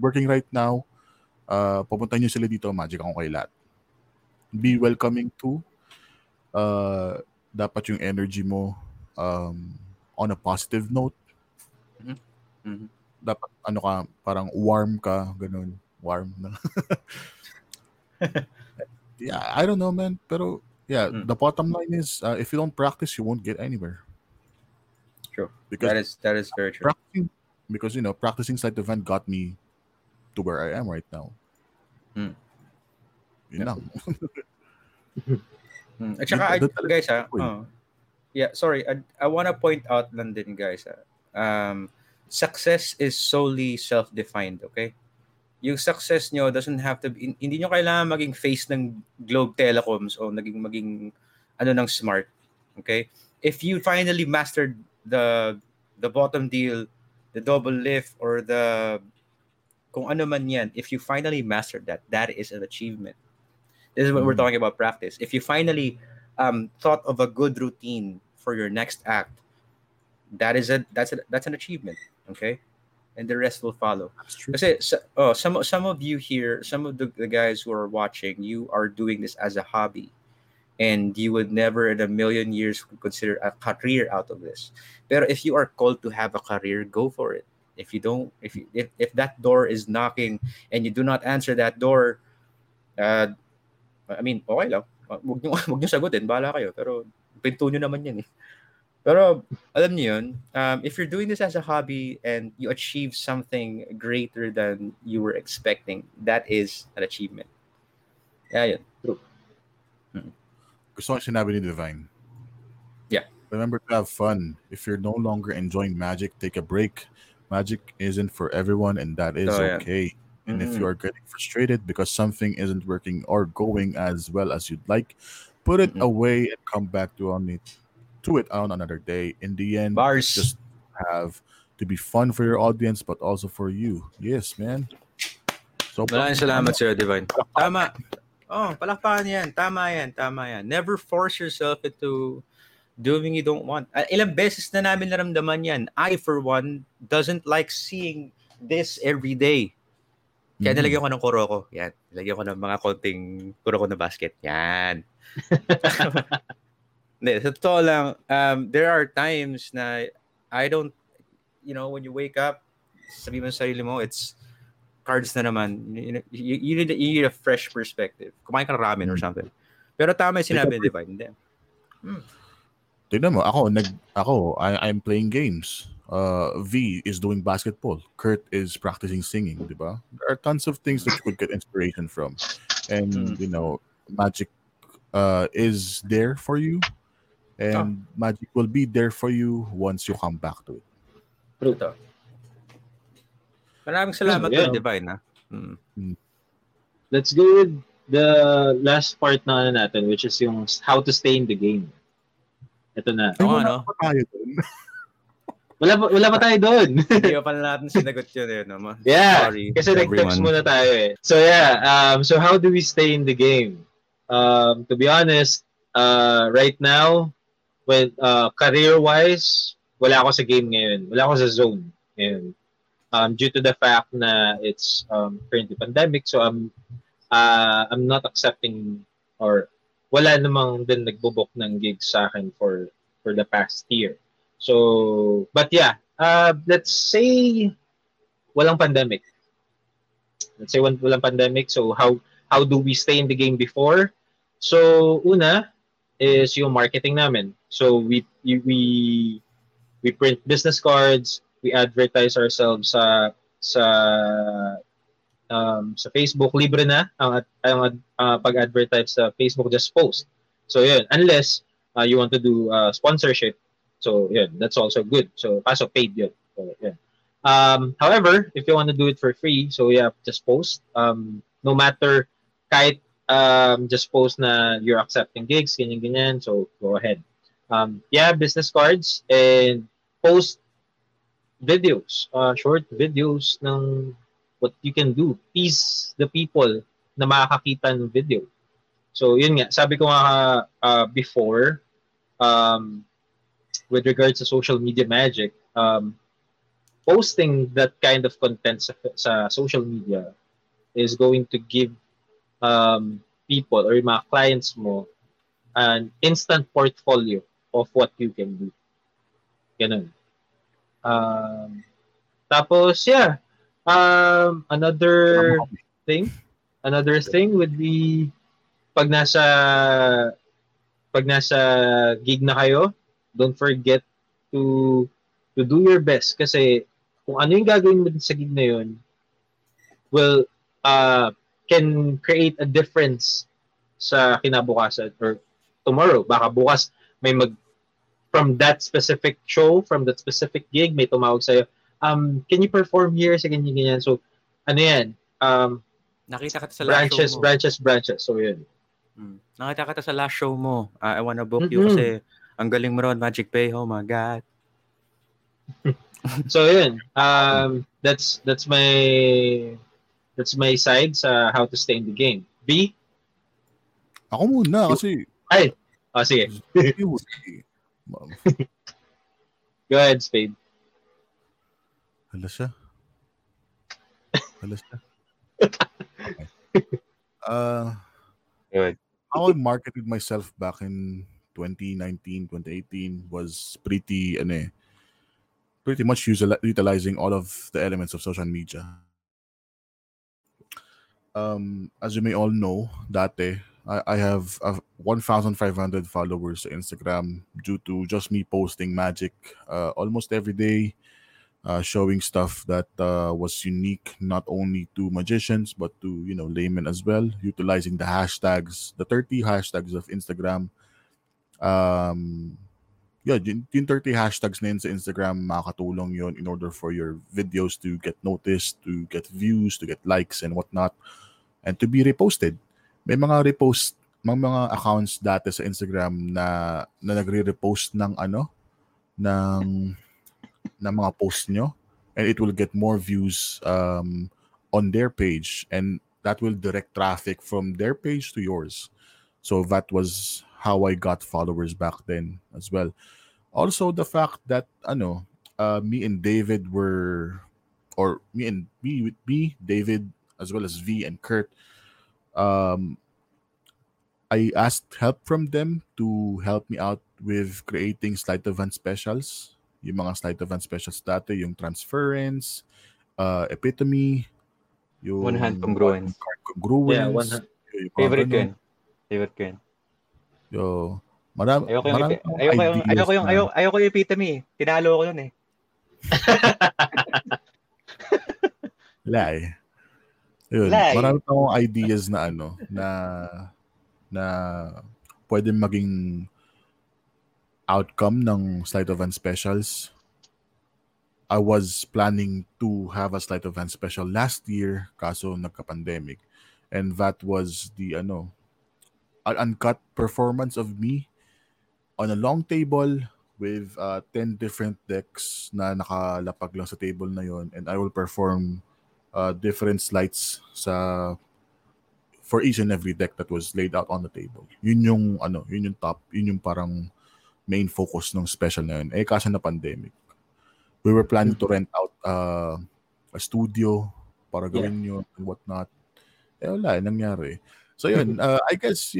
working right now. Papunta nyo sila dito. Magic ako kay lahat. Be welcoming too. Dapat yung energy mo on a positive note. Mm-hmm. Dapat, ka, parang warm ka. Ganun. Warm na. I don't know, man. Pero, the bottom line is, if you don't practice, you won't get anywhere. True. Because that is very true. Because practicing sleight of hand got me to where I am right now. I want to point out lang din guys. Success is solely self-defined, okay? yung success nyo doesn't have to be, hindi nyo kailangan maging face ng Globe Telecoms o maging ano ng Smart. Okay? If you finally mastered the bottom deal, the double lift, or the kung ano man yan, if you finally mastered that, that is an achievement. This is what we're talking about, practice. If you finally thought of a good routine for your next act, that's an achievement. Okay? And the rest will follow. Kasi, some of you here, some of the guys who are watching, you are doing this as a hobby. And you would never in a million years consider a career out of this. Pero if you are called to have a career, go for it. If you don't, if that door is knocking and you do not answer that door, I mean, okay lang. Wag nyo sagutin, bahala kayo. Pero pinto nyo naman yan eh. Pero, alam niyo yun, if you're doing this as a hobby and you achieve something greater than you were expecting, that is an achievement. Yeah, yun. True. Mm-hmm. Gusto ko sinabi ni Divine. Yeah. Remember to have fun. If you're no longer enjoying Magic, take a break. Magic isn't for everyone, and that is okay. Yeah. And if you are getting frustrated because something isn't working or going as well as you'd like, put it away and come back to it on another day. In the end, bars just have to be fun for your audience, but also for you. Yes, man. So, maraming salamat, Sir Divine. Tama. Oh, palakpakan yan. Tama yan. Never force yourself into doing you don't want. Ilang beses na namin naramdaman yan. I, for one, doesn't like seeing this every day. Kaya nilagyan ko ng kuroko. Yan. Nilagyan ko ng mga konting kuroko na basket. Yan. Totoo lang, there are times na I don't, you know, when you wake up, sabi mo sa sarili mo, it's cards na naman. You need a fresh perspective. Kumain ka ng ramen or something. Pero tama yung sinabi, di ba? Hindi. Tignan mo, I'm playing games. V is doing basketball. Kurt is practicing singing, di ba? There are tons of things that you could get inspiration from. And, you know, Magic is there for you, and Magic will be there for you once you come back to it. Bruto. Maraming salamat doon, Divine, ha? Let's go with the last part na natin, which is yung how to stay in the game. Ito na. Oh, ano? Wala pa tayo doon. Hindi pa natin sinagot yun eh, no? Yeah, sorry, kasi nag-text muna tayo eh. So yeah, so how do we stay in the game? To be honest, right now, when career-wise, wala ako sa game ngayon. Wala ako sa zone ngayon. Due to the fact na it's currently pandemic, so I'm not accepting or wala namang din nagbo-book ng gigs sa akin for the past year. So, but yeah, let's say walang pandemic. So how do we stay in the game before? So, una is yung marketing namin. So, we print business cards, we advertise ourselves sa Facebook. Libre na ang pag-advertise sa Facebook, just post. So, yun. Unless you want to do sponsorship. So, yun. That's also good. So, paso paid yun. So, yun. However, if you want to do it for free, so yeah, just post. No matter... Kahit just post na you're accepting gigs, ganyan. So, go ahead. Yeah, business cards and post videos, short videos ng what you can do. Tease the people na makakakita ng video. So, yun nga. Sabi ko nga before, with regards to social media magic, posting that kind of content sa social media is going to give people or yung mga clients mo an instant portfolio of what you can do. Ganun. Tapos, yeah. Another thing would be pag nasa gig na kayo, don't forget to do your best. Kasi kung ano yung gagawin mo sa gig na yun, well, can create a difference sa kinabukasan or tomorrow. Baka bukas may from that specific show, from that specific gig, may tumawag sa'yo, can you perform here? Sa ganyan. So, ano yan? Nakita ka sa last show mo. Branches. So, yun. Nakita ka sa last show mo. I wanna book you kasi ang galing mo ron, Magic Bay. Oh my God. So, yun. That's my side sa how to stay in the game. B? Ako muna kasi... Ay! Oh, sige. Go ahead, Spade. Hala siya. Okay. How I marketed myself back in 2019, 2018 was pretty much utilizing all of the elements of social media. As you may all know, dati, I have 1,500 followers on Instagram due to just me posting magic almost every day, showing stuff that was unique not only to magicians but to laymen as well, utilizing the hashtags, the 30 hashtags of Instagram. Yung 30 hashtags na yun sa Instagram, makakatulong yun in order for your videos to get noticed, to get views, to get likes and whatnot, and to be reposted. May mga repost, mga accounts dati sa Instagram na nagre-repost ng mga posts nyo, and it will get more views on their page, and that will direct traffic from their page to yours. So that was how I got followers back then as well. Also the fact that me and David as well as V and Kurt, I asked help from them to help me out with creating sleight of hand specials. Yung mga sleight of hand specials dati, yung transference, epitome, yung one hand congruence. Yeah, one hand. Favorite gun. Yo, ayoko yung epitome. Tinalo ko yun eh. Lai. Yun, marami akong ideas na na pwedeng maging outcome ng sleight of hand specials. I was planning to have a sleight of hand special last year kaso nagka-pandemic, and that was the an uncut performance of me on a long table with 10 different decks na nakalapag lang sa table na yon, and I will perform different slides for each and every deck that was laid out on the table. Yun yung parang main focus ng special na yun. Eh, kasi na pandemic. We were planning to rent out a studio para gawin yun and whatnot. Eh, wala, nangyari. So yun, I guess,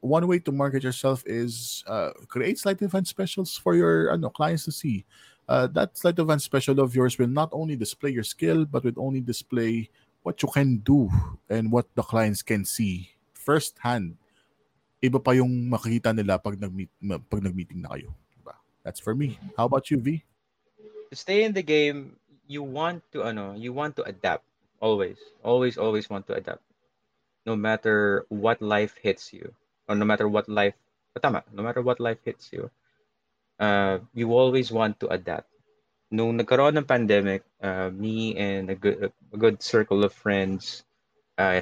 one way to market yourself is create slight event specials for your clients to see. That sleight of hand special of yours will not only display your skill, but will only display what you can do and what the clients can see firsthand. Iba pa yung makikita nila pag nag-meeting na kayo. Diba? That's for me. How about you, V? To stay in the game, you want to adapt. Always want to adapt. No matter what life hits you, or no matter what life hits you. You always want to adapt. Nung nagkaroon ng pandemic, me and a good circle of friends,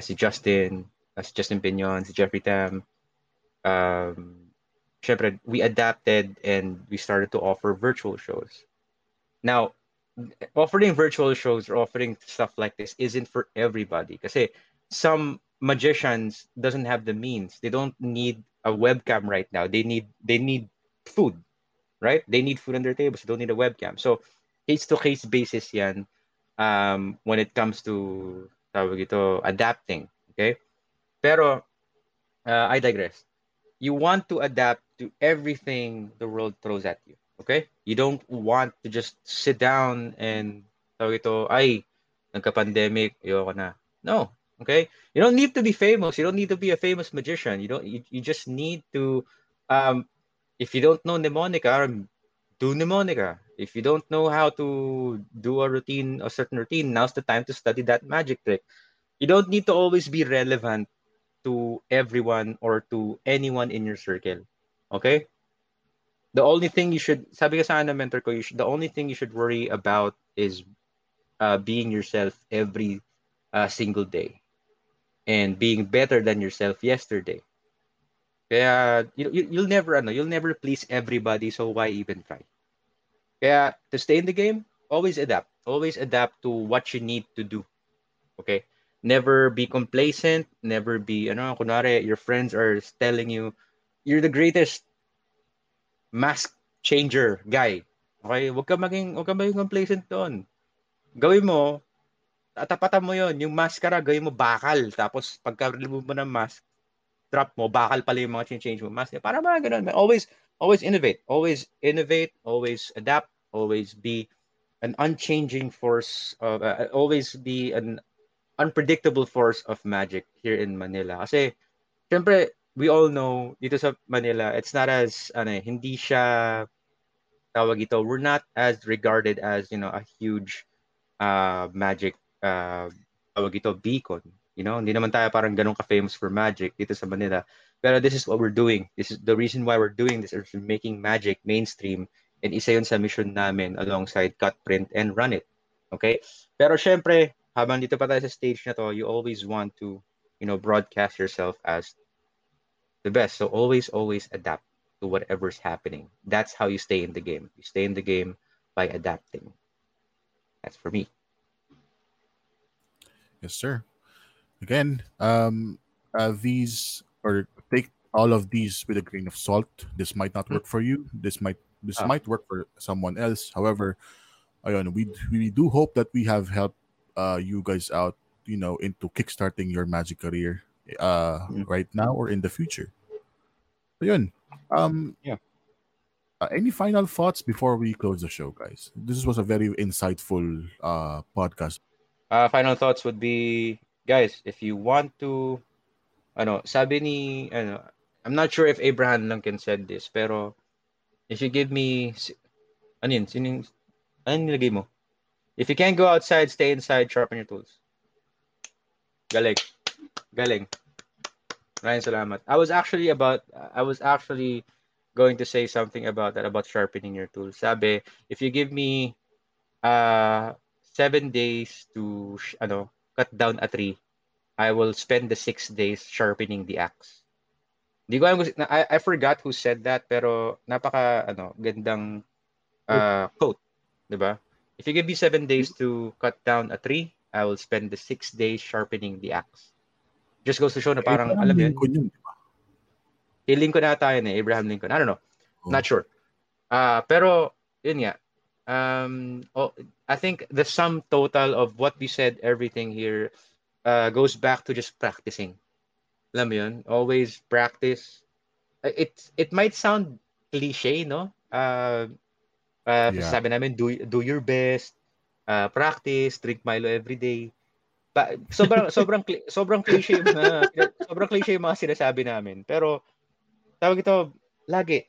si Justin Piñon, si Jeffrey Tam, syempre, we adapted and we started to offer virtual shows. Now, offering virtual shows or offering stuff like this isn't for everybody. Kasi some magicians doesn't have the means. They don't need a webcam right now. They need food. Right? They need food on their tables. They don't need a webcam. So, case-to-case basis yan when it comes to adapting. Okay? Pero, I digress. You want to adapt to everything the world throws at you. Okay? You don't want to just sit down and nagka-pandemic, ayoko na. No. Okay? You don't need to be famous. You don't need to be a famous magician. You just need to... if you don't know Mnemonica, do Mnemonica. If you don't know how to do a certain routine, now's the time to study that magic trick. You don't need to always be relevant to everyone or to anyone in your circle. Okay? The only thing you should worry about is being yourself every a single day and being better than yourself yesterday. Kaya you'll never you'll never please everybody, so why even try? Kaya to stay in the game, always adapt. Always adapt to what you need to do. Okay? Never be complacent, never be kunwari your friends are telling you you're the greatest mask changer guy. Okay? Wag ka maging complacent doon. Gawin mo, tatapatan mo 'yon, yung mascara gawin mo bakal, tapos pagka-remove mo ng mask, drop mo, bakal pala yung mga change mo, mask. Para mga ganun. Always innovate, always adapt, always be an unchanging force, always be an unpredictable force of magic here in Manila. Kasi, syempre, we all know, dito sa Manila, it's not as, hindi siya, tawag ito, we're not as regarded as, a huge magic, tawag ito, beacon. Hindi naman tayo parang ganun ka-famous for magic dito sa Manila. Pero this is what we're doing. This is the reason why we're doing this, is making magic mainstream. And isa yun sa mission namin alongside Cutprint and Runnin'. Okay? Pero syempre, habang dito pa tayo sa stage na to, you always want to, broadcast yourself as the best. So always adapt to whatever's happening. That's how you stay in the game. You stay in the game by adapting. That's for me. Yes, sir. Again, take all of these with a grain of salt. This might not work for you. This might work for someone else. However, we do hope that we have helped you guys out, into kickstarting your magic career right now or in the future. So, yun. Any final thoughts before we close the show, guys? This was a very insightful podcast. Final thoughts would be, guys, if you want to, I'm not sure if Abraham Lincoln said this, pero if you give me, nilagay mo? If you can't go outside, stay inside, sharpen your tools. Galing. Maraming salamat. I was actually going to say something about that, about sharpening your tools. Sabi, if you give me 7 days to, cut down a tree, I will spend the 6 days sharpening the axe. I forgot who said that, pero napaka gandang quote, diba? If you give me 7 days to cut down a tree, I will spend the 6 days sharpening the axe. Just goes to show na parang alam yun. Hiling ko na tayo ni Abraham Lincoln. I don't know. Oh. Not sure. Pero yun nga. I think the sum total of what we said, everything here, goes back to just practicing. Alam mo yun? Always practice. It might sound cliche, no? Sabi namin, do your best, practice, drink Milo every day. Sobrang cliche yung mga sinasabi namin. Pero tawag ito, lagi.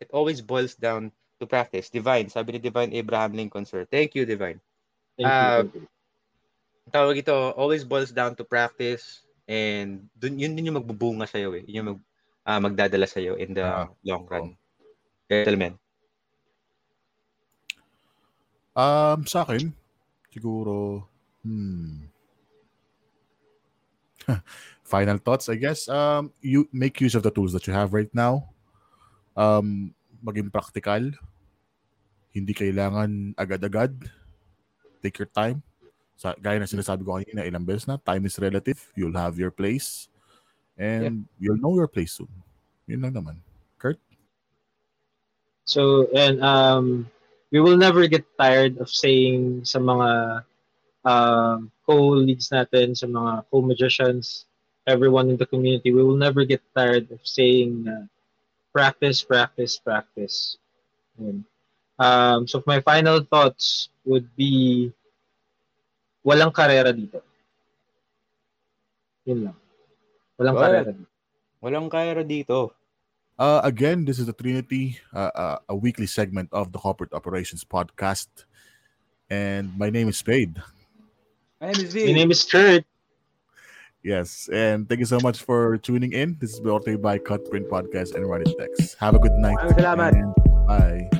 It always boils down to practice. Divine. Sabi ni Divine Abraham Lincoln, sir. Thank you, Divine. Thank you. Tawag ito, always boils down to practice, and yun din yung magbubunga sa'yo . Yun yung magdadala sa'yo in the long run. Gentlemen. Sa akin, siguro, final thoughts, I guess. You make use of the tools that you have right now. Maging practical. Hindi kailangan agad-agad. Take your time. Gaya na sinasabi ko kanina, ilang beses na, time is relative. You'll have your place. And you'll know your place soon. Yun lang naman. Kurt? So, and we will never get tired of saying sa mga co-leads natin, sa mga co-magicians, everyone in the community, we will never get tired of saying practice. Yun. So my final thoughts would be, walang karera dito. Yun lang. Walang karera dito. Again, this is the Trinity, a weekly segment of the Covert Operations Podcast. And my name is Spade. My name is V. My name is Kurt. Yes, and thank you so much for tuning in. This is brought to you by Cutbrid Podcast and Renit Dex. Have a good night. Bye.